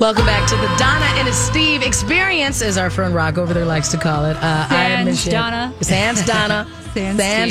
Welcome back to the Donna and Steve experience, as our friend Rocco over there likes to call it. Sans Donna. Sans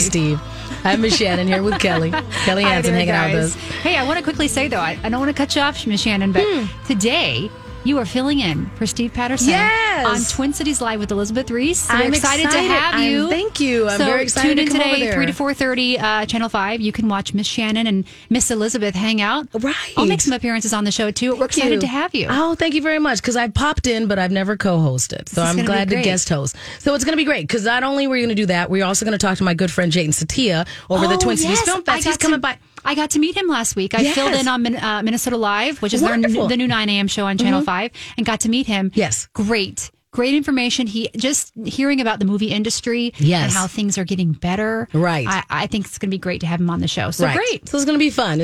Steve. I'm Miss Shannon here with Kelly. Kelly Hansen hanging out with us. Hey, I want to quickly say, though, I don't want to cut you off, Miss Shannon, but today you are filling in for Steve Patterson on Twin Cities Live with Elizabeth Reese. I'm excited to have you. Thank you. I'm very excited to come over there. So tune in today, 3 to 4:30, Channel 5. You can watch Miss Shannon and Miss Elizabeth hang out. Right. I'll make some appearances on the show, too. We're excited to have you. Oh, thank you very much, because I popped in, but I've never co-hosted. So I'm glad to guest host. So it's going to be great, because not only we're going to do that, we're also going to talk to my good friend Jaden Satya over the Twin Cities Film Fest. He's coming by. I got to meet him last week. I filled in on Minnesota Live, which is the new 9 a.m. show on Channel 5, and got to meet him. Yes. Great information. He just hearing about the movie industry and how things are getting better. Right. I think it's going to be great to have him on the show. So great. So it's going to be fun.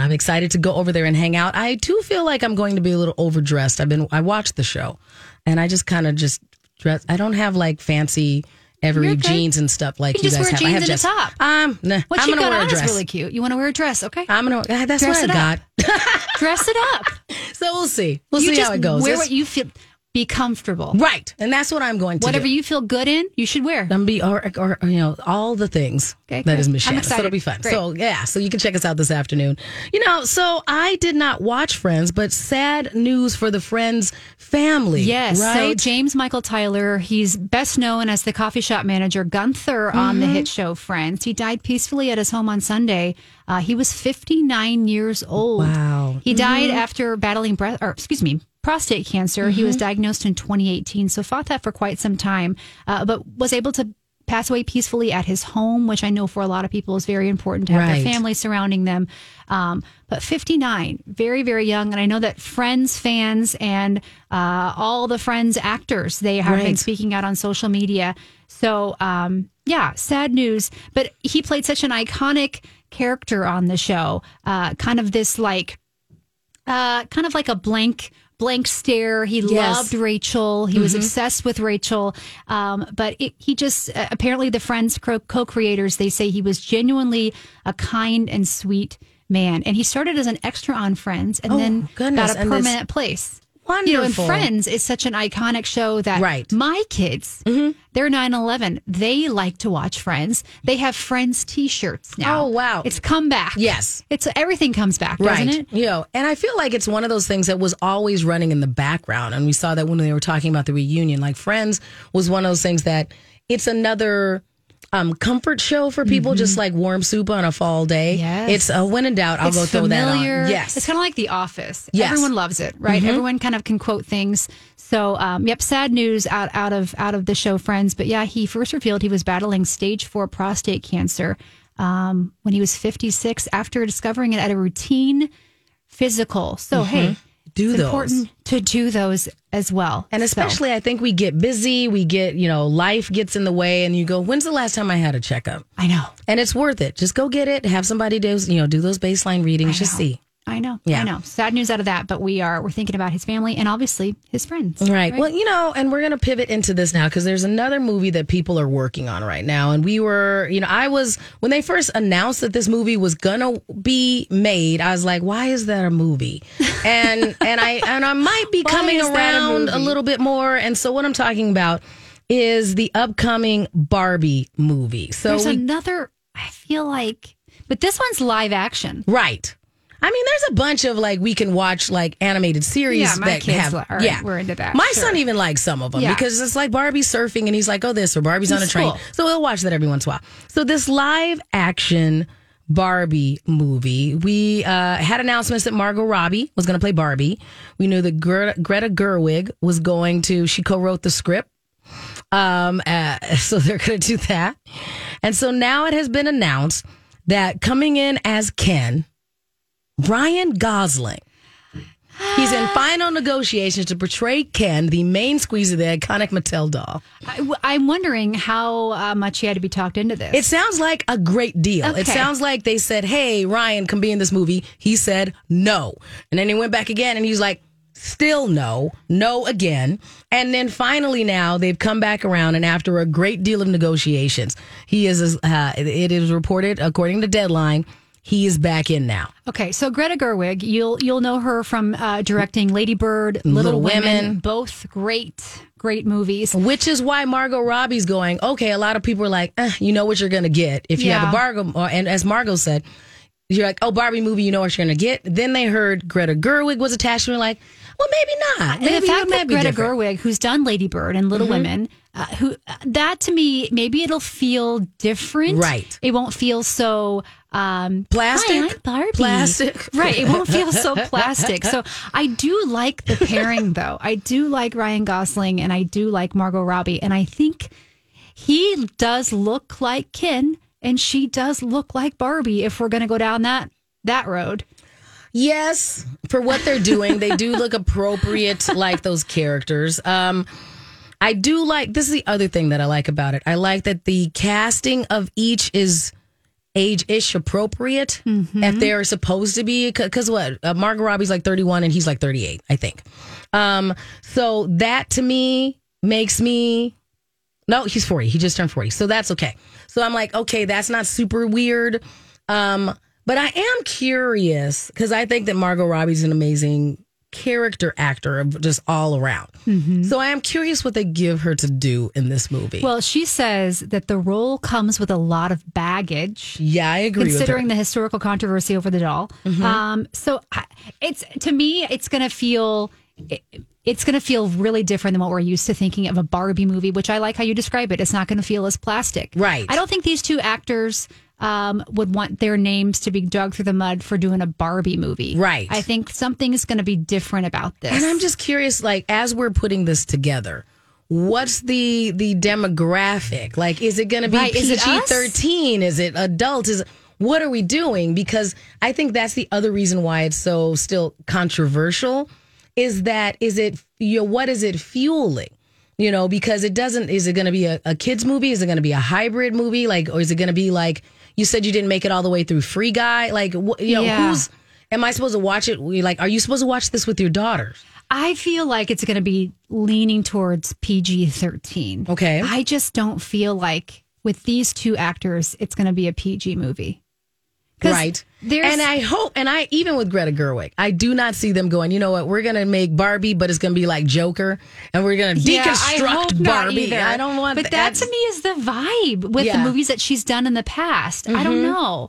I'm excited to go over there and hang out. I too feel like I'm going to be a little overdressed. I watched the show, and I just kind of just dress. I don't have like fancy jeans and stuff like you guys have. You can just wear jeans and a top. Nah, what I'm going to wear a dress. Is really cute. You want to wear a dress, okay? That's dress what I got. Dress it up. So we'll see. We'll see how it goes. Wear what you feel. Be comfortable. Right. And that's what I'm going to do. Whatever you feel good in, you should wear. All the things. Okay, that is Miss Shannon. So it'll be fun. Great. So, so you can check us out this afternoon. So I did not watch Friends, but sad news for the Friends family. Yes. Right? So James Michael Tyler, he's best known as the coffee shop manager Gunther on the hit show Friends. He died peacefully at his home on Sunday. He was 59 years old. Wow. He died after battling prostate cancer. He was diagnosed in 2018, so fought that for quite some time, but was able to pass away peacefully at his home, which I know for a lot of people is very important to have their family surrounding them. But 59, very, very young. And I know that Friends fans and all the Friends actors, they have been speaking out on social media. So, sad news. But he played such an iconic character on the show, kind of like a blank stare. He loved Rachel. He was obsessed with Rachel. But apparently the Friends co-creators, they say he was genuinely a kind and sweet man. And he started as an extra on Friends and got a permanent place. Wonderful. And Friends is such an iconic show that my kids, they're 9-11. They like to watch Friends. They have Friends t-shirts now. Oh, wow. It's come back. Yes. Everything comes back, doesn't it? And I feel like it's one of those things that was always running in the background. And we saw that when they were talking about the reunion. Like, Friends was one of those things that it's another comfort show for people, just like warm soup on a fall day. Yes. It's when in doubt, I'll go throw that on. Yes. It's kind of like The Office. Yes. Everyone loves it, right? Everyone kind of can quote things. So, sad news out of the show Friends. But he first revealed he was battling stage 4 prostate cancer when he was 56 after discovering it at a routine physical. So, it's important to do those as well. And especially, I think we get busy, life gets in the way, and you go, when's the last time I had a checkup? I know. And it's worth it. Just go get it. Have somebody do those baseline readings. Just see. I know. Yeah. I know. Sad news out of that, but we're thinking about his family and obviously his friends. Right. Well, and we're going to pivot into this now because there's another movie that people are working on right now. And we were, when they first announced that this movie was going to be made, I was like, why is that a movie? And I might be coming around a little bit more. And so what I'm talking about is the upcoming Barbie movie. So there's another, I feel like, but this one's live action. Right. I mean, there's a bunch of we can watch animated series. Yeah, my kids are. Yeah, we're into that. My son even likes some of them because it's like Barbie surfing, and he's like, "Oh, this," or Barbie's on a train. Cool. So we'll watch that every once in a while. So this live action Barbie movie, we had announcements that Margot Robbie was going to play Barbie. We knew that Greta Gerwig was going to. She co-wrote the script. So they're going to do that, and so now it has been announced that coming in as Ken, Ryan Gosling He's in final negotiations to portray Ken, the main squeeze of the iconic Mattel doll. I'm wondering how much he had to be talked into this. It sounds like a great deal. Okay. It sounds like they said, hey, Ryan, come be in this movie. He said no. And then he went back again, and he's like, still no again. And then finally now they've come back around, and after a great deal of negotiations, it is reported, according to Deadline, he is back in now. Okay, so Greta Gerwig, you'll know her from directing Lady Bird, Little Women, both great movies. Which is why Margot Robbie's going, okay, a lot of people are like, you know what you're going to get if you have a Bargo, and as Margot said, you're like, oh, Barbie movie, you know what you're going to get. Then they heard Greta Gerwig was attached, and we're like, well, maybe not. Maybe and the fact that Greta Gerwig, who's done Lady Bird and Little Women, that to me, maybe it'll feel different. Right. It won't feel so plastic. Hi, I'm Barbie. Plastic. Right. It won't feel so plastic. So I do like the pairing, though. I do like Ryan Gosling, and I do like Margot Robbie. And I think he does look like Ken, and she does look like Barbie, if we're going to go down that road. Yes, for what they're doing, they do look appropriate, like those characters. I do like, this is the other thing that I like about it. I like that the casting of each is age-ish appropriate, if they're supposed to be, because Margot Robbie's like 31 and he's like 38, I think. So that to me makes me, no, he's 40. He just turned 40. So that's okay. So I'm like, okay, that's not super weird. But I am curious, because I think that Margot Robbie's an amazing character actor, just all around. So I am curious what they give her to do in this movie. Well, she says that the role comes with a lot of baggage. Yeah, I agree with her. Considering the historical controversy over the doll. So it's going to feel... It's going to feel really different than what we're used to thinking of a Barbie movie, which I like how you describe it. It's not going to feel as plastic. Right. I don't think these two actors would want their names to be dug through the mud for doing a Barbie movie. Right. I think something is going to be different about this. And I'm just curious, like, as we're putting this together, what's the demographic? Like, is it going to be PG-13? Is it adult? What are we doing? Because I think that's the other reason why it's so still controversial. What is it fueling? You know, because it doesn't, is it going to be a kids movie? Is it going to be a hybrid movie? Like, or is it going to be like, you said you didn't make it all the way through Free Guy? Like, am I supposed to watch it? Like, are you supposed to watch this with your daughters? I feel like it's going to be leaning towards PG-13. Okay. I just don't feel like with these two actors, it's going to be a PG movie. Right. And I hope, even with Greta Gerwig, I do not see them going, you know what, we're going to make Barbie, but it's going to be like Joker, and we're going to deconstruct Barbie. I don't want that. But that to me is the vibe with the movies that she's done in the past. I don't know.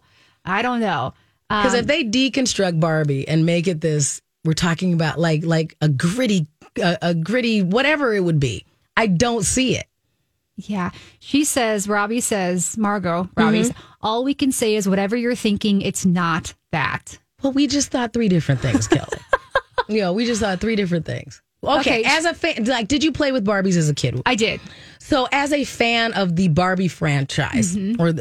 Because if they deconstruct Barbie and make it this, we're talking about like a gritty, whatever it would be. I don't see it. Yeah. Margot Robbie says, all we can say is whatever you're thinking, it's not that. Well, we just thought three different things, Kelly. We just thought three different things. Okay. As a fan, like, did you play with Barbies as a kid? I did. So as a fan of the Barbie franchise, or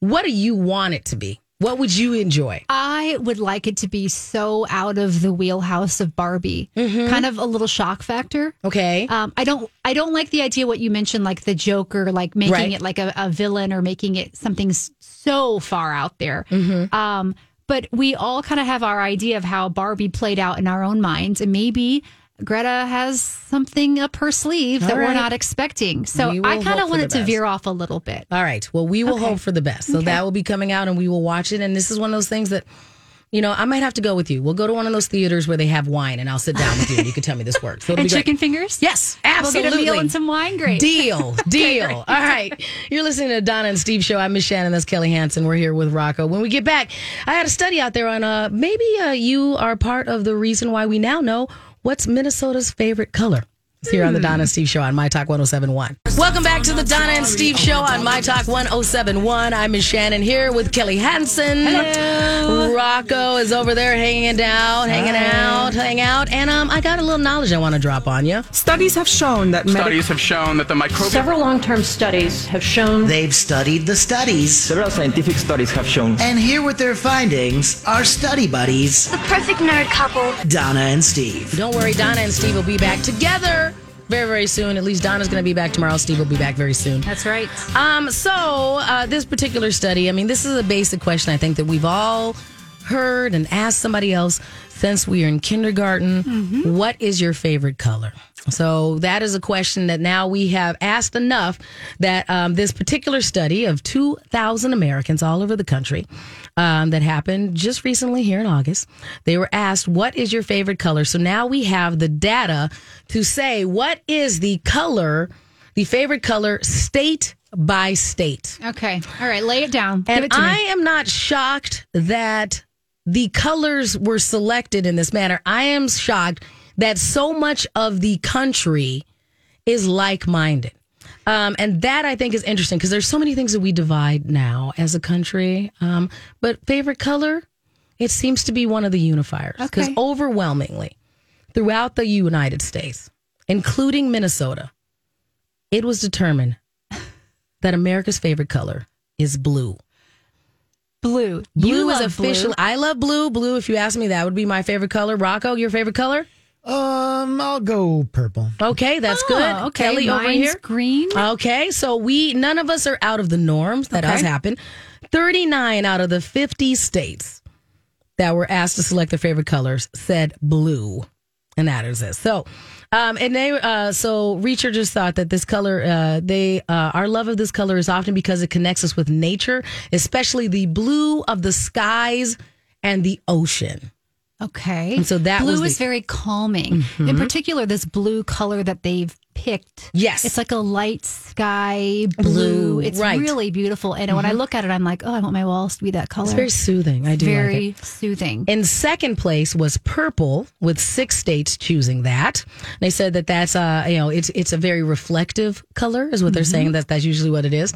what do you want it to be? What would you enjoy? I would like it to be so out of the wheelhouse of Barbie, kind of a little shock factor. Okay, I don't like the idea what you mentioned, like the Joker, like making it like a villain or making it something so far out there. But we all kind of have our idea of how Barbie played out in our own minds, and maybe Greta has something up her sleeve that we're not expecting. So I kind of want it to veer off a little bit. All right. Well, we will hope for the best. So that will be coming out, and we will watch it. And this is one of those things that, I might have to go with you. We'll go to one of those theaters where they have wine, and I'll sit down with you, and you can tell me this works. So and chicken fingers? Yes, absolutely. We'll get a meal and some wine. Great. Deal. All right. You're listening to Donna and Steve Show. I'm Miss Shannon. That's Kelly Hansen. We're here with Rocco. When we get back, I had a study out there on maybe you are part of the reason why we now know what's Minnesota's favorite color. Here on the Donna and Steve Show on MyTalk 107.1. Welcome back to the Donna and Steve Show on MyTalk 107.1. I'm Miss Shannon here with Kelly Hansen. Hello. Rocco is over there hanging out. And I got a little knowledge I want to drop on you. Several long-term studies have shown. They've studied the studies. Several scientific studies have shown. And here with their findings are study buddies. The perfect nerd couple. Donna and Steve. Don't worry, Donna and Steve will be back together very, very soon. At least Donna's going to be back tomorrow. Steve will be back very soon. That's right. So this particular study, this is a basic question I think that we've all heard and asked somebody else since we are in kindergarten. Mm-hmm. What is your favorite color? So that is a question that now we have asked enough that this particular study of 2,000 Americans all over the country that happened just recently here in August, they were asked, what is your favorite color? So now we have the data to say, what is the color, the favorite color state by state? Okay. All right. Lay it down. And I am not shocked that the colors were selected in this manner. I am shocked that so much of the country is like-minded. And that, I think, is interesting because there's so many things that we divide now as a country. But favorite color, it seems to be one of the unifiers. Because overwhelmingly, throughout the United States, including Minnesota, it was determined that America's favorite color is blue. Blue. Blue is official. I love blue. Blue, if you ask me, that would be my favorite color. Rocco, your favorite color? I'll go purple. Okay, that's good. Okay. Kelly, mine's over here. Green. Okay, so none of us are out of the norms. That does happen. 39 out of the 50 states that were asked to select their favorite colors said blue, and that is it. So, and researchers thought that this color, our love of this color is often because it connects us with nature, especially the blue of the skies and the ocean. Okay. And so that blue is very calming. Mm-hmm. In particular, this blue color that they've picked. Yes. It's like a light sky blue. It's really beautiful. And when I look at it, I'm like, oh, I want my walls to be that color. It's very soothing. It's very soothing. In second place was purple, with 6 states choosing that. And they said that that's, it's a very reflective color is what they're saying. That's usually what it is.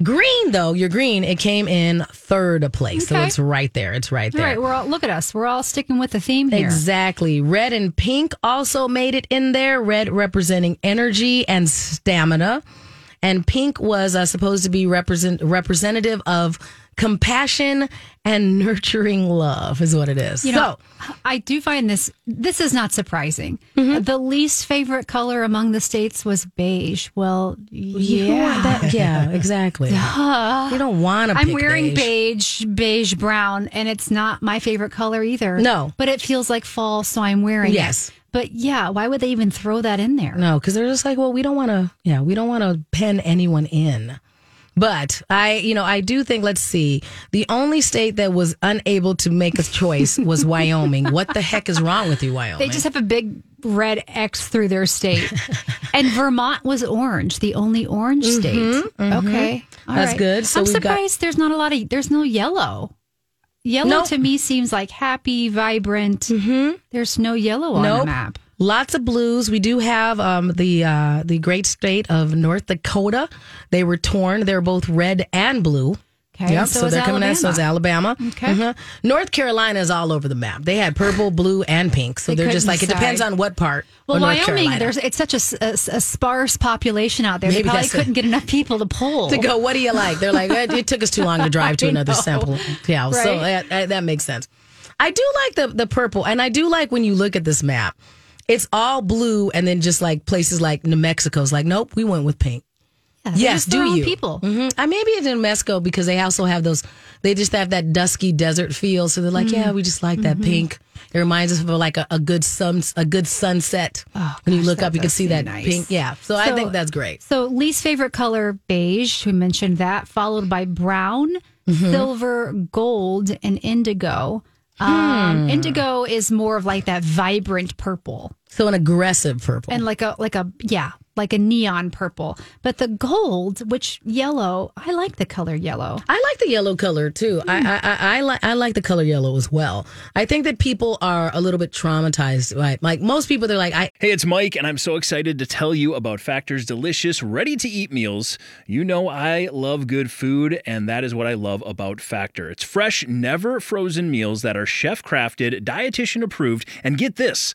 Green, though, it came in third place. Okay. So it's right there. All right, look at us. We're all sticking with the theme here. Exactly. Red and pink also made it in there. Red representing energy and stamina. And pink was supposed to be representative of compassion and nurturing love is what it is. I do find this is not surprising. Mm-hmm. The least favorite color among the states was beige. Well, yeah. Yeah, exactly. You don't want to pick beige. I'm wearing beige, brown, and it's not my favorite color either. No. But it feels like fall, so I'm wearing it. But yeah, why would they even throw that in there? No, because they're just like, well, we don't want to pen anyone in. But I do think, let's see, the only state that was unable to make a choice was Wyoming. What the heck is wrong with you, Wyoming? They just have a big red X through their state. And Vermont was orange, the only orange state. Mm-hmm. Okay. All right. That's good. So I'm surprised there's not a lot of, there's no yellow. Yellow to me seems like happy, vibrant. Mm-hmm. There's no yellow on the map. Lots of blues. We do have the great state of North Dakota. They were torn. They're both red and blue. Okay. Yep. So they're coming in. So is Alabama. Okay. Mm-hmm. North Carolina is all over the map. They had purple, blue, and pink. So they're just like, it depends on what part. Well, Wyoming, it's such a sparse population out there. Maybe they probably couldn't get enough people to poll. To go, what do you like? They're like, it took us too long to drive to another sample. Yeah. Right. So that makes sense. I do like the purple. And I do like when you look at this map. It's all blue, and then just like places like New Mexico's like, nope, we went with pink. Yeah, yes, do you? People. Mm-hmm. Maybe it's in Mexico because they also have those, they just have that dusky desert feel. So they're like, we just like that pink. It reminds us of like a good sunset. Oh, gosh, when you look up, you can see that pink. Yeah, so I think that's great. So least favorite color, beige. We mentioned that, followed by brown, silver, gold, and indigo. Indigo is more of like that vibrant purple. So an aggressive purple. And like a like a neon purple. But the gold, which yellow, I like the color yellow. I like the yellow color too. I like the color yellow as well. I think that people are a little bit traumatized, right? Like most people, they're like, "Hey, it's Mike, and I'm so excited to tell you about Factor's delicious, ready-to-eat meals. You know I love good food, and that is what I love about Factor. It's fresh, never frozen meals that are chef-crafted, dietitian approved, and get this,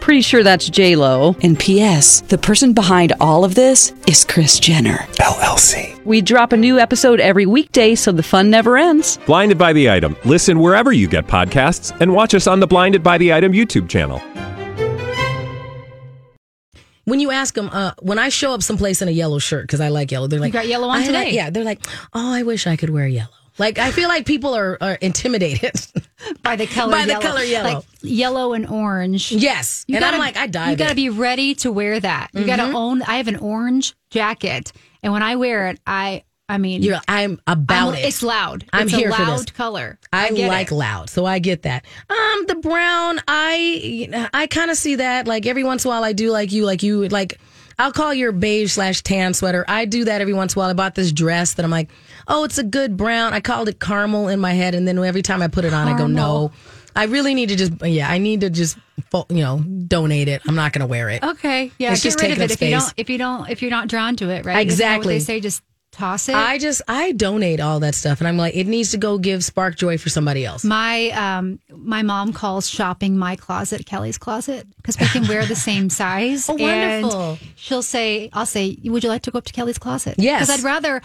Pretty sure that's J-Lo. And P.S., the person behind all of this is Kris Jenner, LLC. We drop a new episode every weekday so the fun never ends. Blinded by the Item. Listen wherever you get podcasts and watch us on the Blinded by the Item YouTube channel. When you ask them, when I show up someplace in a yellow shirt, because I like yellow, they're like, you got yellow on today? Like, yeah, they're like, oh, I wish I could wear yellow. Like, I feel like people are intimidated by the color yellow. Like yellow and orange. Yes. I dive. You got to be ready to wear that. You got to own. I have an orange jacket, and when I wear it, I'm about it. It's loud. It's a loud color. I like it. So I get that. The brown, I kind of see that. Like every once in a while, I do like you. I'll call your beige/tan sweater. I do that every once in a while. I bought this dress that I'm like, oh, it's a good brown. I called it caramel in my head. And then every time I put it on, caramel. I go, no, I really need to just donate it. I'm not going to wear it. Okay. Yeah. It's just taking space. If you're not drawn to it, right? Exactly. They say just toss it. I donate all that stuff. And I'm like, it needs to go give spark joy for somebody else. My mom calls shopping my closet Kelly's closet, because we can wear the same size. Oh, wonderful. And I'll say, would you like to go up to Kelly's closet? Yes. Because I'd rather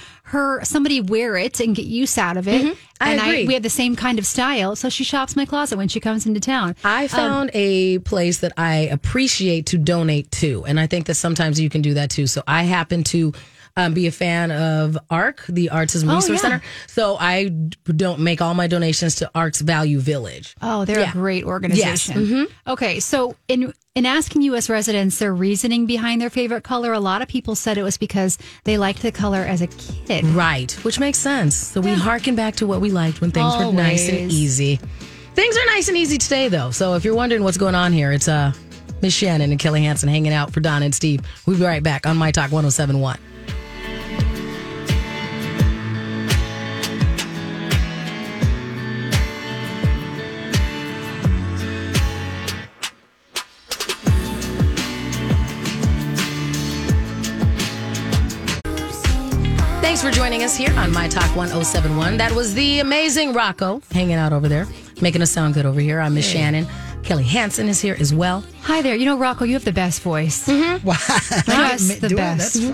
somebody wear it and get use out of it. Mm-hmm. We have the same kind of style, so she shops my closet when she comes into town. I found a place that I appreciate to donate to, and I think that sometimes you can do that too. So I happen to be a fan of ARC, the Autism Resource Center. So I don't make all my donations to ARC's Value Village. Oh, they're a great organization. Yes. Mm-hmm. Okay, so in asking U.S. residents their reasoning behind their favorite color, a lot of people said it was because they liked the color as a kid. Right, which makes sense. So we harken back to what we liked when things were nice and easy. Things are nice and easy today, though. So if you're wondering what's going on here, it's Miss Shannon and Kelly Hansen hanging out for Donna and Steve. We'll be right back on MyTalk 107.1. Thanks for joining us here on MyTalk 107.1. That was the amazing Rocco hanging out over there, making us sound good over here. I'm Miss Shannon. Kelly Hansen is here as well. Hi there. You know, Rocco, you have the best voice. Mm-hmm. Wow. That's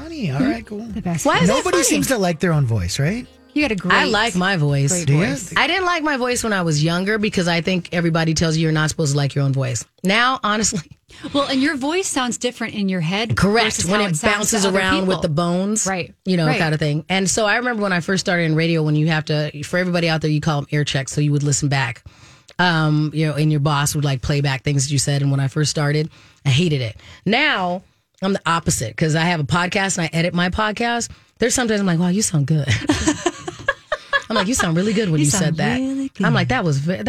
funny. All right, cool. The best. Why is that funny? Nobody seems to like their own voice, right? You got a great voice. I like my voice. Do you? I didn't like my voice when I was younger because I think everybody tells you you're not supposed to like your own voice. Now, honestly. Well, and your voice sounds different in your head. Correct. When it bounces around with the bones. Right. You know, kind of thing. And so I remember when I first started in radio, when you have to, for everybody out there, you call them ear checks. So you would listen back. And your boss would like play back things that you said. And when I first started, I hated it. Now, I'm the opposite because I have a podcast and I edit my podcast. There's sometimes I'm like, wow, you sound good. I'm like, you sound really good when you said that. Really good. I'm like, that was good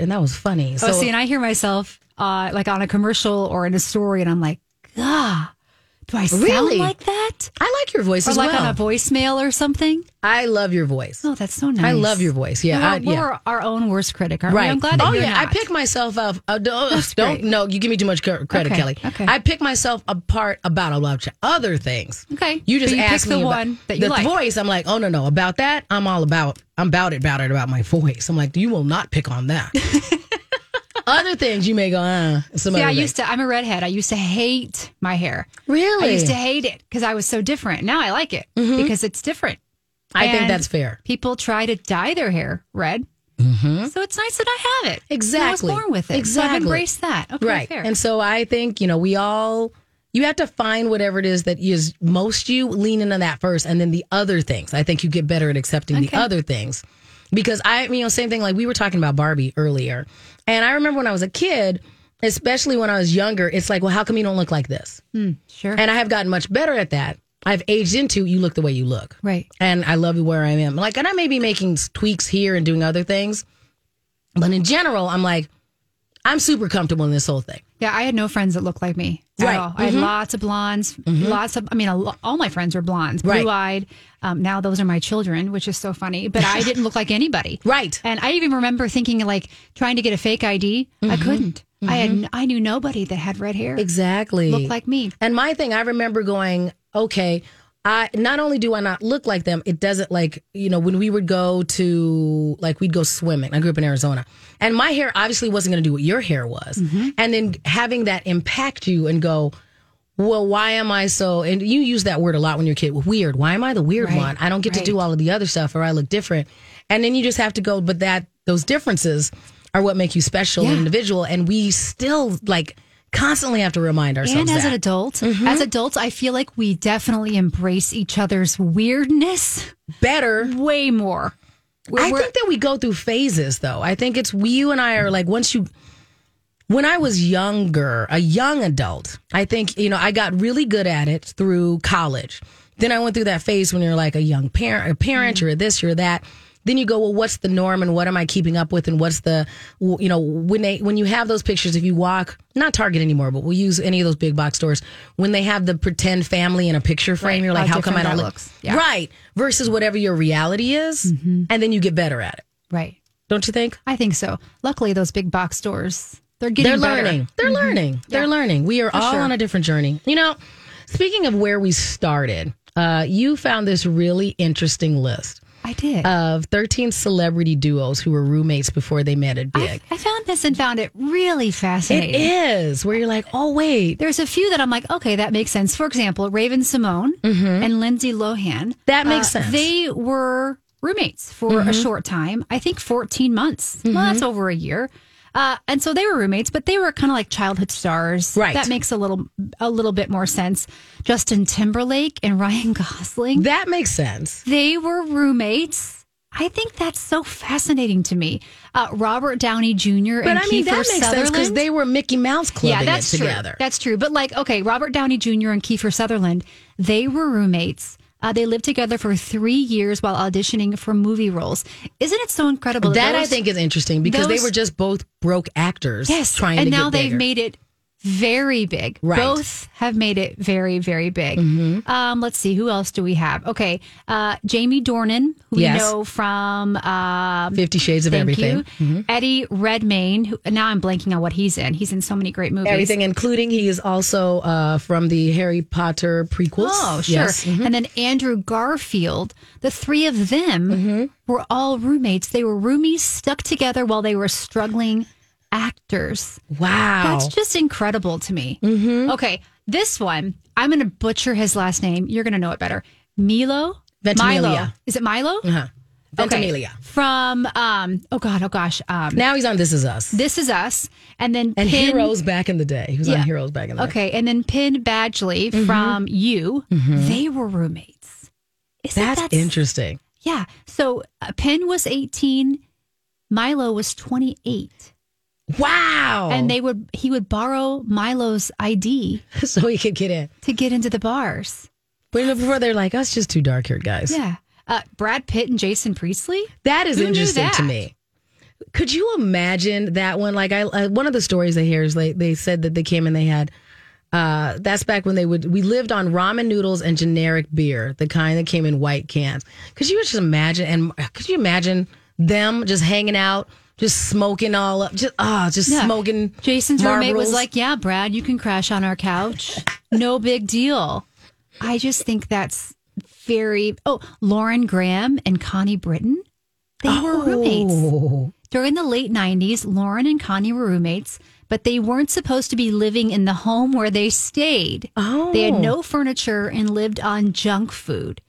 and that was funny. So, and I hear myself like on a commercial or in a story, and I'm like, ah. Do I sound like that? I like your voice as well. Or like on a voicemail or something? I love your voice. Oh, that's so nice. I love your voice. Yeah, we're our own worst critic, aren't we? I'm glad that you're not. I pick myself up. No, you give me too much credit, Kelly. Okay. I pick myself apart about a lot of other things. Okay. You just ask me the one that you like. The voice, I'm like, oh, no. About that, I'm all about. I'm about my voice. I'm like, you will not pick on that. Other things you may go, I'm a redhead. I used to hate my hair. Really? I used to hate it because I was so different. Now I like it because it's different. I think that's fair. People try to dye their hair red. Mm-hmm. So it's nice that I have it. Exactly. I was born with it. Exactly. So I've embraced that. Okay, right. Fair. And so I think, we all, you have to find whatever it is that is most you, lean into that first, and then the other things. I think you get better at accepting the other things. Because same thing, like we were talking about Barbie earlier. And I remember when I was a kid, especially when I was younger, it's like, well, how come you don't look like this? Sure. And I have gotten much better at that. I've aged into you look the way you look. Right. And I love where I am. Like, and I may be making tweaks here and doing other things. But in general, I'm like, I'm super comfortable in this whole thing. Yeah, I had no friends that looked like me at all. Mm-hmm. I had lots of blondes, all my friends were blondes, blue-eyed. Now those are my children, which is so funny, but I didn't look like anybody. Right. And I even remember thinking, like, trying to get a fake ID. Mm-hmm. I couldn't. Mm-hmm. I knew nobody that had red hair. Exactly. Looked like me. And my thing, I remember going, okay, not only do I not look like them, it doesn't when we would go to, we'd go swimming. I grew up in Arizona. And my hair obviously wasn't going to do what your hair was. Mm-hmm. And then having that impact you and go, well, why am I so, and you use that word a lot when you're a kid, weird. Why am I the weird one? I don't get to do all of the other stuff, or I look different. And then you just have to go, but those differences are what make you special and individual. And we still, constantly have to remind ourselves that. And as adults, I feel like we definitely embrace each other's weirdness better. Way more. I think that we go through phases, though. I think it's you and I are when I was younger, a young adult, I think, I got really good at it through college. Then I went through that phase when you're like a young parent, you're this, you're that. Then you go, well, what's the norm and what am I keeping up with? And what's the, when you have those pictures, if you walk, not Target anymore, but we'll use any of those big box stores, when they have the pretend family in a picture frame, you're like, how come I don't look? Yeah. Right. Versus whatever your reality is. Mm-hmm. And then you get better at it. Right. Don't you think? I think so. Luckily, those big box stores, they're learning. They're mm-hmm. learning. Yeah. They're learning. We are all on a different journey. Speaking of where we started, you found this really interesting list. I did. Of 13 celebrity duos who were roommates before they met at Big. I found this and found it really fascinating. It is. Where you're like, oh, wait. There's a few that I'm like, okay, that makes sense. For example, Raven Simone and Lindsay Lohan. That makes sense. They were roommates for a short time. I think 14 months. Mm-hmm. Well, that's over a year. And so they were roommates, but they were kind of like childhood stars. Right. That makes a little bit more sense. Justin Timberlake and Ryan Gosling. That makes sense. They were roommates. I think that's so fascinating to me. Robert Downey Jr. and Kiefer Sutherland. That makes sense because they were Mickey Mouse clubbing it together. That's true. But Robert Downey Jr. and Kiefer Sutherland, they were roommates. They lived together for 3 years while auditioning for movie roles. Isn't it so incredible? That I think is interesting because they were just both broke actors. Yes, trying to get bigger. And now they've made it very big. Right. Both have made it very, very big. Mm-hmm. Let's see. Who else do we have? Okay. Jamie Dornan, who we know from 50 Shades of Everything. Mm-hmm. Eddie Redmayne. Now I'm blanking on what he's in. He's in so many great movies. Everything, including he is also from the Harry Potter prequels. Oh, sure. Yes. Mm-hmm. And then Andrew Garfield. The three of them were all roommates. They were roomies stuck together while they were struggling actors. Wow. That's just incredible to me. Mm-hmm. Okay, this one, I'm going to butcher his last name. You're going to know it better. Milo. Is it Milo? Uh-huh. Ventimiglia. Okay. From, oh gosh. Now he's on This Is Us. And then Heroes back in the day. He was on Heroes back in the day. Okay, and then Penn Badgley from You. Mm-hmm. They were roommates. That's interesting. Yeah. So Penn was 18. Milo was 28. Wow. And he would borrow Milo's ID so he could get in. To get into the bars. But before they're like, oh, it's just two dark-haired guys. Yeah. Brad Pitt and Jason Priestley? That is interesting to me. Could you imagine that one? One of the stories I hear is they said that they came and they had That's back when we lived on ramen noodles and generic beer, the kind that came in white cans. Could you imagine them just hanging out, just smoking all up, smoking. Jason's roommate was like, "Yeah, Brad, you can crash on our couch, no big deal." I just think that's very. Oh, Lauren Graham and Connie Britton, they were roommates during the late '90s. Lauren and Connie were roommates. But they weren't supposed to be living in the home where they stayed. Oh. They had no furniture and lived on junk food.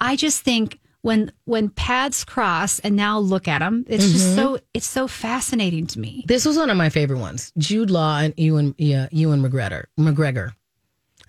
I just think when paths cross and now look at them, it's just so fascinating to me. This was one of my favorite ones. Jude Law and Ewan McGregor.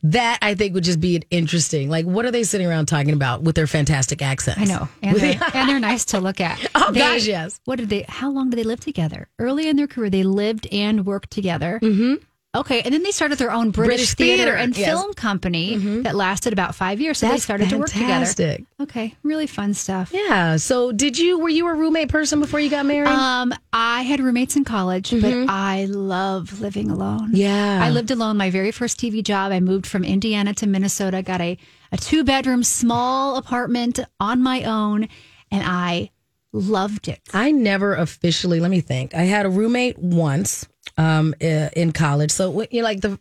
That I think would just be interesting. Like, what are they sitting around talking about with their fantastic accents? I know. And they're nice to look at. Gosh, yes. How long did they live together? Early in their career, they lived and worked together. Mm-hmm. Okay. And then they started their own British theater and film company that lasted about 5 years. So they started to work together. Okay. Really fun stuff. Yeah. So were you a roommate person before you got married? I had roommates in college, but I love living alone. Yeah. I lived alone. My very first TV job, I moved from Indiana to Minnesota, got a 2-bedroom small apartment on my own, and I loved it. I never officially, let me think. I had a roommate once. In college, so you know,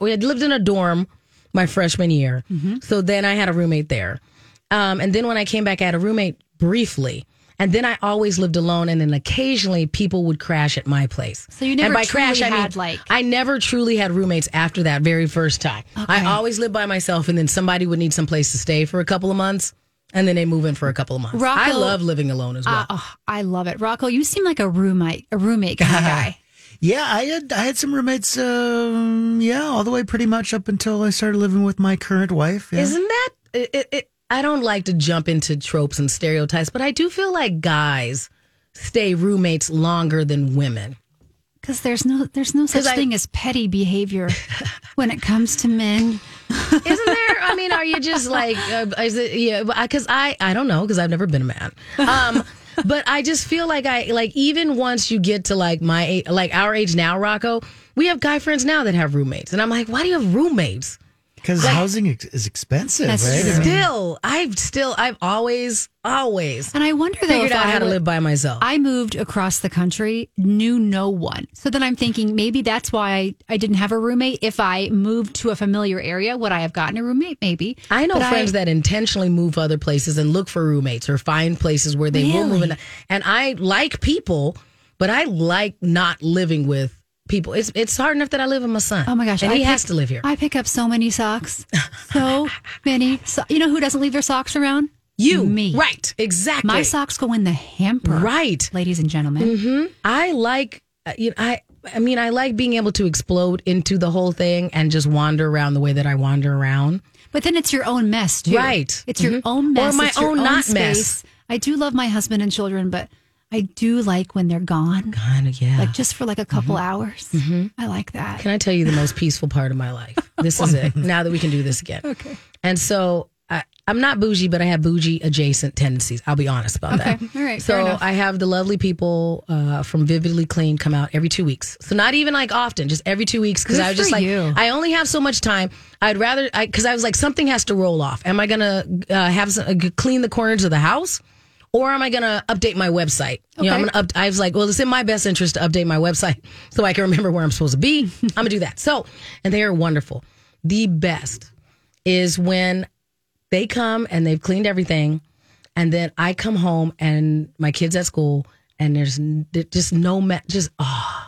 we had lived in a dorm my freshman year. So then I had a roommate there, and then when I came back, I had a roommate briefly, and then I always lived alone. And then occasionally people would crash at my place. So you never I never truly had roommates after that very first time. Okay. I always lived by myself, and then somebody would need someplace to stay for a couple of months. And then they move in for a couple of months. Rocco, I love living alone as well. I love it, Rocco. You seem like a roommate kind of guy. Yeah, I had some roommates, all the way pretty much up until I started living with my current wife. Yeah. Isn't that... I don't like to jump into tropes and stereotypes, but I do feel like guys stay roommates longer than women. Because there's no such thing as petty behavior when it comes to men. Isn't there? I mean, are you just like... because I don't know, because I've never been a man. But I just feel like even once you get to our age now, Rocco, we have guy friends now that have roommates. And I'm like, why do you have roommates? Because housing is expensive, right? I've always. And I wonder though, figured out how to live by myself. I moved across the country, knew no one. So then I'm thinking maybe that's why I didn't have a roommate. If I moved to a familiar area, would I have gotten a roommate? Maybe. I know friends that intentionally move other places and look for roommates or find places where they will move. And I like people, but I like not living with people. It's hard enough that I live with my son. Oh my gosh. And he has to live here. I pick up so many socks. So many. You know who doesn't leave their socks around? You. Me. Right. Exactly. My socks go in the hamper. Right. Ladies and gentlemen. Mm-hmm. I like, I like being able to explode into the whole thing and just wander around the way that I wander around. But then it's your own mess, too. Right. It's your own mess. Or my own not space. Mess. I do love my husband and children, but I do like when they're gone. Kind of, yeah. Like just for a couple hours. Mm-hmm. I like that. Can I tell you the most peaceful part of my life? This is it. Now that we can do this again. Okay. And so I'm not bougie, but I have bougie adjacent tendencies. I'll be honest about that. All right. So I have the lovely people from Vividly Clean come out every 2 weeks. So not even often, just every 2 weeks. Because I was just you. I only have so much time. I'd rather, because I was like, something has to roll off. Am I going to clean the corners of the house? Or am I going to update my website? Okay. You know, I was like, well, it's in my best interest to update my website so I can remember where I'm supposed to be. I'm going to do that. So, and they are wonderful. The best is when they come and they've cleaned everything. And then I come home and my kid's at school and there's just no mess.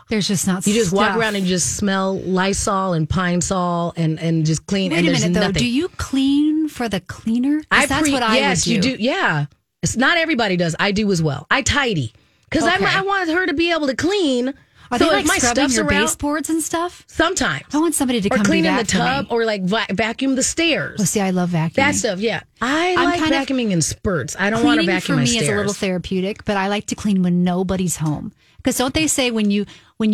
There's just not. You just walk around and you just smell Lysol and Pine Sol and just clean. Wait a minute though. Do you clean for the cleaner? Yes, you do. Yeah. It's not everybody does. I do as well. I tidy because I want her to be able to clean. Are they my scrubbing your baseboards and stuff? Sometimes I want somebody to come clean in the tub or vacuum the stairs. Well, see, I love vacuuming that stuff. Yeah, I'm like vacuuming in spurts. I don't want to vacuum my stairs. For me, is a little therapeutic, but I like to clean when nobody's home. Because don't they say when you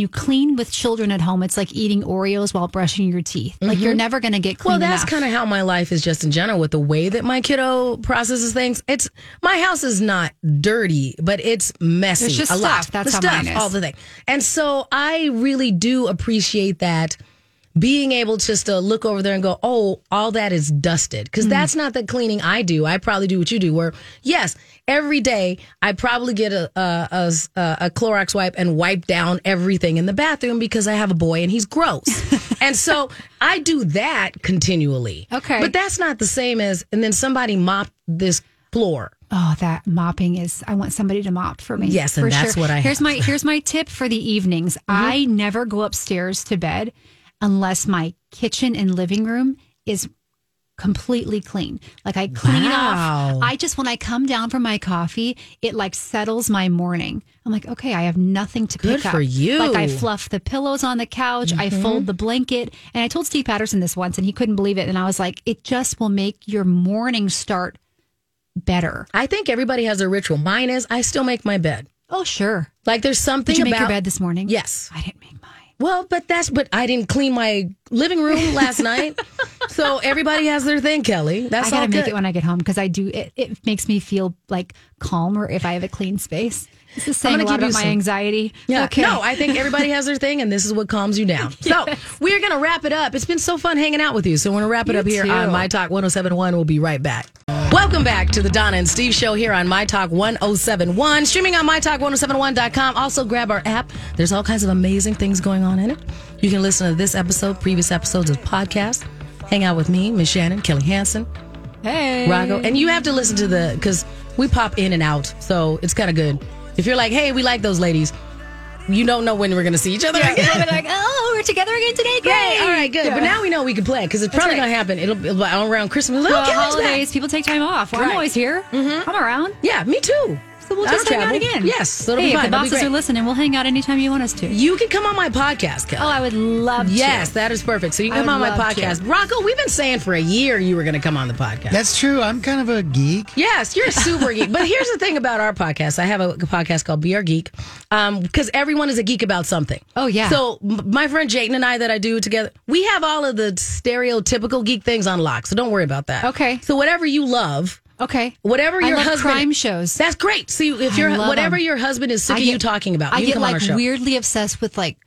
clean with children at home, it's like eating Oreos while brushing your teeth. Like you're never going to get clean. Well, that's kind of how my life is just in general with the way that my kiddo processes things. It's my house is not dirty, but it's messy. It's just a lot. That's how mine is. All the thing. And so I really do appreciate that being able just to look over there and go, oh, all that is dusted. Because that's not the cleaning I do. I probably do what you do. Where, yes, every day I probably get a Clorox wipe and wipe down everything in the bathroom because I have a boy and he's gross. And so I do that continually. Okay. But that's not the same as, and then somebody mopped this floor. Oh, that mopping is, I want somebody to mop for me. Yes, and that's what I have. Here's my tip for the evenings. Mm-hmm. I never go upstairs to bed unless my kitchen and living room is completely clean. Like I clean off. I just, when I come down from my coffee, it like settles my morning. I'm like, okay, I have nothing to pick up. Good for you. Like I fluff the pillows on the couch. Mm-hmm. I fold the blanket. And I told Steve Patterson this once and he couldn't believe it. And I was like, it just will make your morning start better. I think everybody has a ritual. Mine is I still make my bed. Oh, sure. Like there's something about... Did you make your bed this morning? Yes. I didn't make mine. Well, but I didn't clean my living room last night. So everybody has their thing, Kelly. That's all good. I gotta make it when I get home because I do. It makes me feel like calmer if I have a clean space. This is saying a lot about my anxiety. Yeah. Okay. No, I think everybody has their thing, and this is what calms you down. Yes. So we're going to wrap it up. It's been so fun hanging out with you. So we're going to wrap it up here on MyTalk 107.1. We'll be right back. Welcome back to the Donna and Steve Show here on MyTalk 107.1. Streaming on MyTalk107.1.com. Also, grab our app. There's all kinds of amazing things going on in it. You can listen to this episode, previous episodes of podcasts. Hang out with me, Miss Shannon, Kelly Hansen. Hey. Rocco. And you have to listen to because we pop in and out. So it's kind of good. If you're like, hey, we like those ladies, you don't know when we're going to see each other again. I'll be like, oh, we're together again today? Great. Right. All right, good. Yeah. But now we know we can play because it's probably going to happen. It'll be around Christmas. Well, holidays, people take time off. Well, right. I'm always here. Mm-hmm. I'm around. Yeah, me too. So we'll just hang out again. Yes. So it'll be fun. If the bosses are listening, we'll hang out anytime you want us to. You can come on my podcast, Kelly. Oh, I would love to. Yes, that is perfect. So you can come on my podcast. Rocco, we've been saying for a year you were going to come on the podcast. That's true. I'm kind of a geek. Yes, you're a super geek. But here's the thing about our podcast. I have a podcast called Be Our Geek because everyone is a geek about something. Oh, yeah. So my friend Jaden and I that I do together, we have all of the stereotypical geek things on lock. So don't worry about that. Okay. So whatever you love. Okay. Whatever your husband crime shows. That's great. See if you're whatever your husband is sick of you talking about. I get like weirdly obsessed with like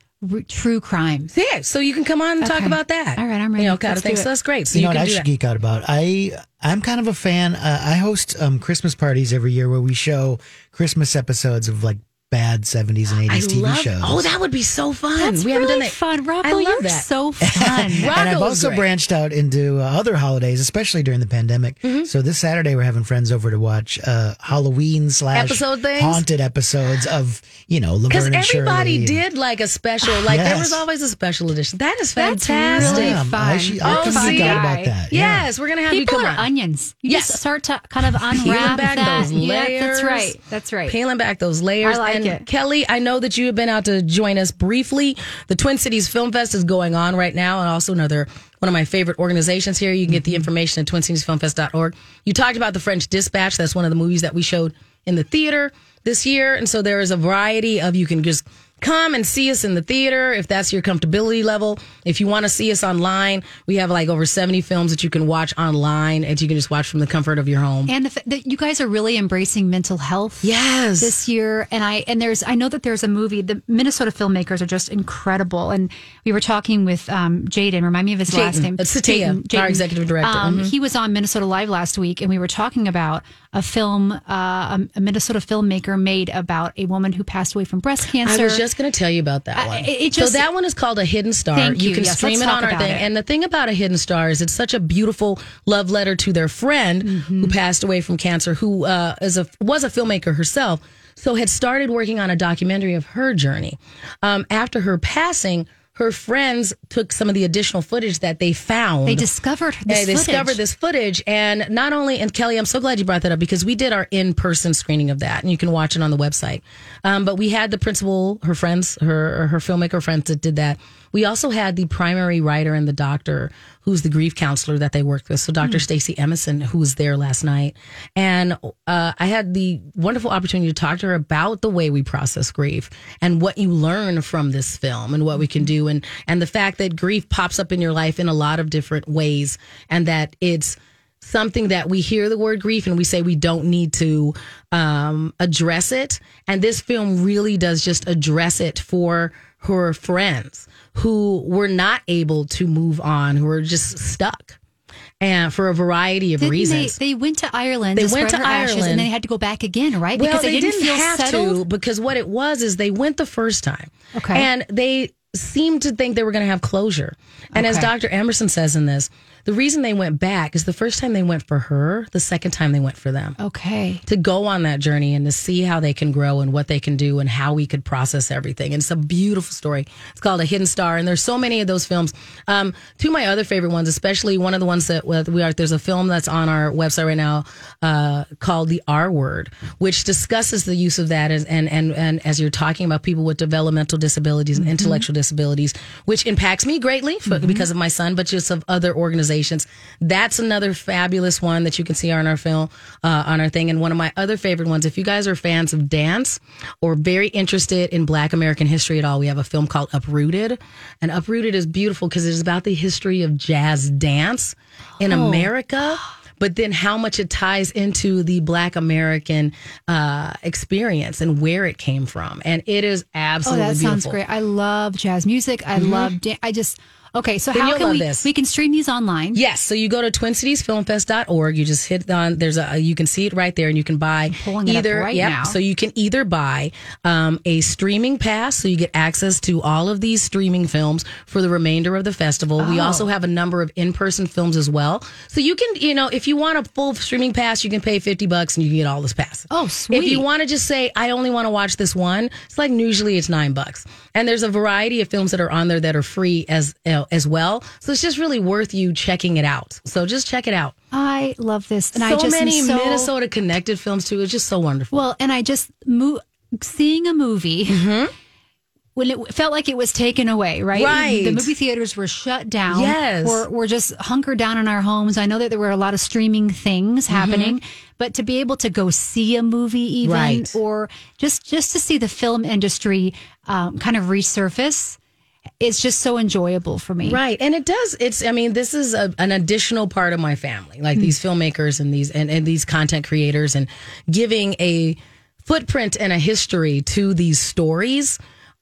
true crime. Yeah. So you can come on and talk about that. All right, I'm ready. You know, kind of thing. So that's great. So you know what I should geek out about? I'm kind of a fan. I host Christmas parties every year where we show Christmas episodes of like bad 70s and 80s TV shows. Oh, that would be so fun. That's we really haven't done that. Fun. Rocco, I love you're that. So fun. And I've also branched out into other holidays, especially during the pandemic. Mm-hmm. So this Saturday, we're having friends over to watch Halloween / haunted episodes of, you know, Laverne and Shirley. Because everybody did like a special, like there was always a special edition. That is fantastic. That's really fun. I forgot about that. Yes, we're going to have people you come on. Onions. You just start to kind of unwrap back those layers. Yeah, that's right. That's right. Peeling back those layers. And Kelly, I know that you have been out to join us briefly. The Twin Cities Film Fest is going on right now, and also another one of my favorite organizations here. You can get the information at twincitiesfilmfest.org. You talked about The French Dispatch. That's one of the movies that we showed in the theater this year. And so there is a variety of, you can just come and see us in the theater if that's your comfortability level. If you want to see us online, we have like over 70 films that you can watch online and you can just watch from the comfort of your home. And you guys are really embracing mental health this year. And I know that there's a movie, the Minnesota filmmakers are just incredible. And we were talking with Jaden, remind me of his last name. Satya, our executive director. He was on Minnesota Live last week and we were talking about a film, a Minnesota filmmaker made about a woman who passed away from breast cancer. I was just going to tell you about that one. So that one is called A Hidden Star. Thank you. You can stream it on our thing. And the thing about A Hidden Star is it's such a beautiful love letter to their friend who passed away from cancer, who was a filmmaker herself, so had started working on a documentary of her journey. After her passing, her friends took some of the additional footage that they found. They discovered this footage. And not only, and Kelly, I'm so glad you brought that up because we did our in-person screening of that and you can watch it on the website. But we had the principal, her friends, her filmmaker friends that did that. We also had the primary writer and the doctor, who's the grief counselor that they worked with. So Dr. Stacey Emerson, who was there last night. And I had the wonderful opportunity to talk to her about the way we process grief and what you learn from this film and what we can do. And the fact that grief pops up in your life in a lot of different ways and that it's something that we hear the word grief and we say we don't need to address it. And this film really does just address it for who are friends, who were not able to move on, who are just stuck. And for a variety of reasons, they went to Ireland. They went to Ireland, and they had to go back again, right? Well, because they didn't have settled. To, because what it was is they went the first time, okay, and they seemed to think they were going to have closure. And okay. As Dr. Emerson says in this, the reason they went back is the first time they went for her, the second time they went for them. Okay, to go on that journey and to see how they can grow and what they can do and how we could process everything. And it's a beautiful story. It's called A Hidden Star, and there's so many of those films. Two of my other favorite ones, especially one of the ones that we are. There's a film that's on our website right now called The R Word, which discusses the use of that and as you're talking about people with developmental disabilities and intellectual disabilities, which impacts me greatly because of my son, but just of other organizations. That's another fabulous one that you can see on our film, on our thing. And one of my other favorite ones, if you guys are fans of dance or very interested in Black American history at all, we have a film called Uprooted. And Uprooted is beautiful because it is about the history of jazz dance in America, but then how much it ties into the Black American experience and where it came from. And it is absolutely beautiful. Sounds great. I love jazz music. I love dance. Okay, so then how can we can stream these online? Yes, so you go to twincitiesfilmfest.org. You just hit on, you can see it right there, and you can buy either, now. So you can either buy a streaming pass, so you get access to all of these streaming films for the remainder of the festival. We also have a number of in-person films as well. So you can, if you want a full streaming pass, you can pay $50 and you can get all this pass. Oh, sweet. If you want to just say, I only want to watch this one, it's like usually it's $9. And there's a variety of films that are on there that are free as well. So it's just really worth you checking it out. So just check it out. I love this. And so many Minnesota connected films too. It's just so wonderful. Well, and I just seeing a movie when it felt like it was taken away, right? Right. The movie theaters were shut down. Yes. We're just hunkered down in our homes. I know that there were a lot of streaming things happening, but to be able to go see a movie even, or just to see the film industry kind of resurface, it's just so enjoyable for me. Right. And it does. This is an additional part of my family, like these filmmakers and these content creators, and giving a footprint and a history to these stories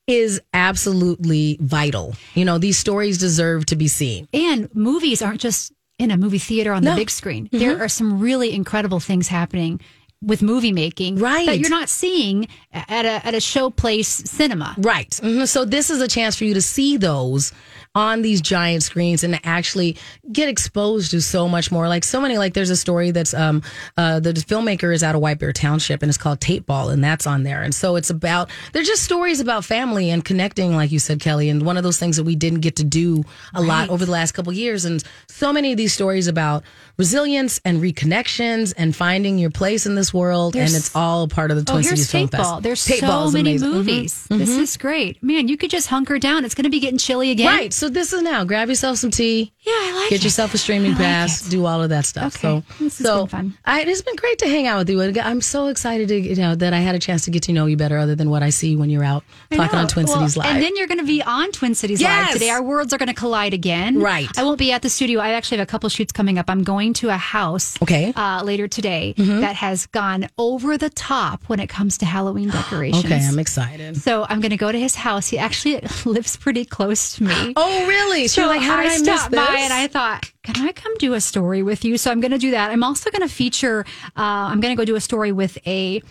is absolutely vital. These stories deserve to be seen. And movies aren't just in a movie theater on the big screen. There are some really incredible things happening with movie making that you're not seeing at a showplace cinema. Right. So this is a chance for you to see those on these giant screens and to actually get exposed to so much more. There's a story that's the filmmaker is out of White Bear Township, and it's called Tape Ball, and that's on there. And so it's about, they're just stories about family and connecting, like you said, Kelly, and one of those things that we didn't get to do a lot over the last couple of years. And so many of these stories about resilience and reconnections and finding your place in this world, and it's all part of the Twin Cities Film Fest. There's so many movies. This is great. Man, you could just hunker down. It's going to be getting chilly again. Right, so this is now. Grab yourself some tea. Yeah, I like it. Get yourself a streaming pass. Do all of that stuff. Okay, this has been fun. It's been great to hang out with you. I'm so excited to, that I had a chance to get to know you better other than what I see when you're out talking on Twin Cities Live. And then you're going to be on Twin Cities Live today. Our worlds are going to collide again. Right. I won't be at the studio. I actually have a couple shoots coming up. I'm going to a house later today that has gone over the top when it comes to Halloween decorations. Okay, I'm excited. So I'm going to go to his house. He actually lives pretty close to me. Oh, really? So how did I stopped miss by, and I thought, can I come do a story with you? So I'm going to do that. I'm also going to feature. I'm going to go do a story with a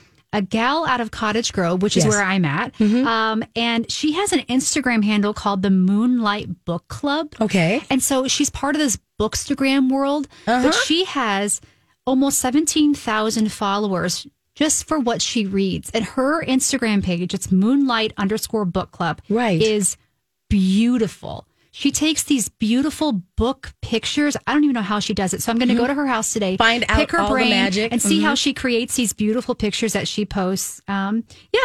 gal out of Cottage Grove, which is where I'm at. And she has an Instagram handle called the Moonlight Book Club. Okay, and so she's part of this Bookstagram world, but she has almost 17,000 followers just for what she reads. And her Instagram page, it's Moonlight_Book Club, is beautiful. She takes these beautiful book pictures. I don't even know how she does it. So I'm going to go to her house today, pick her brain, the magic, and see how she creates these beautiful pictures that she posts.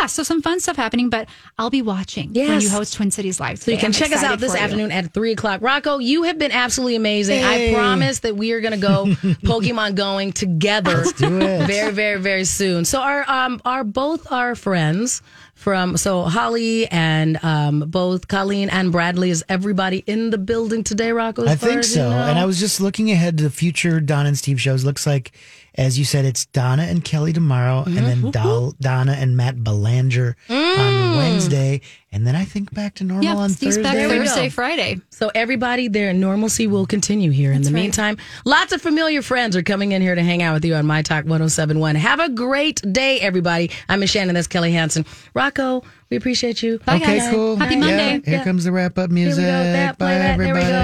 So some fun stuff happening, but I'll be watching when you host Twin Cities Live today. So you can check us out this afternoon at 3 o'clock. Rocco, you have been absolutely amazing. Hey. I promise that we are going to go Pokemon going together. Let's do it. Very, very, very soon. So our both our friends from, Holly and both Colleen and Bradley, is everybody in the building today, Rocco? I think so. And I was just looking ahead to the future Don and Steve shows. Looks like As you said, it's Donna and Kelly tomorrow, and then Donna and Matt Belanger on Wednesday, and then I think back to normal on Thursday. Steve's back Thursday, Friday. So everybody, their normalcy will continue here. That's in the meantime, lots of familiar friends are coming in here to hang out with you on MyTalk 107.1. Have a great day, everybody. I'm Miss Shannon. That's Kelly Hansen. Rocco, we appreciate you. Bye, guys. Cool. Happy Monday. Here comes the wrap-up music. Here we go. Bye, everybody. There we go.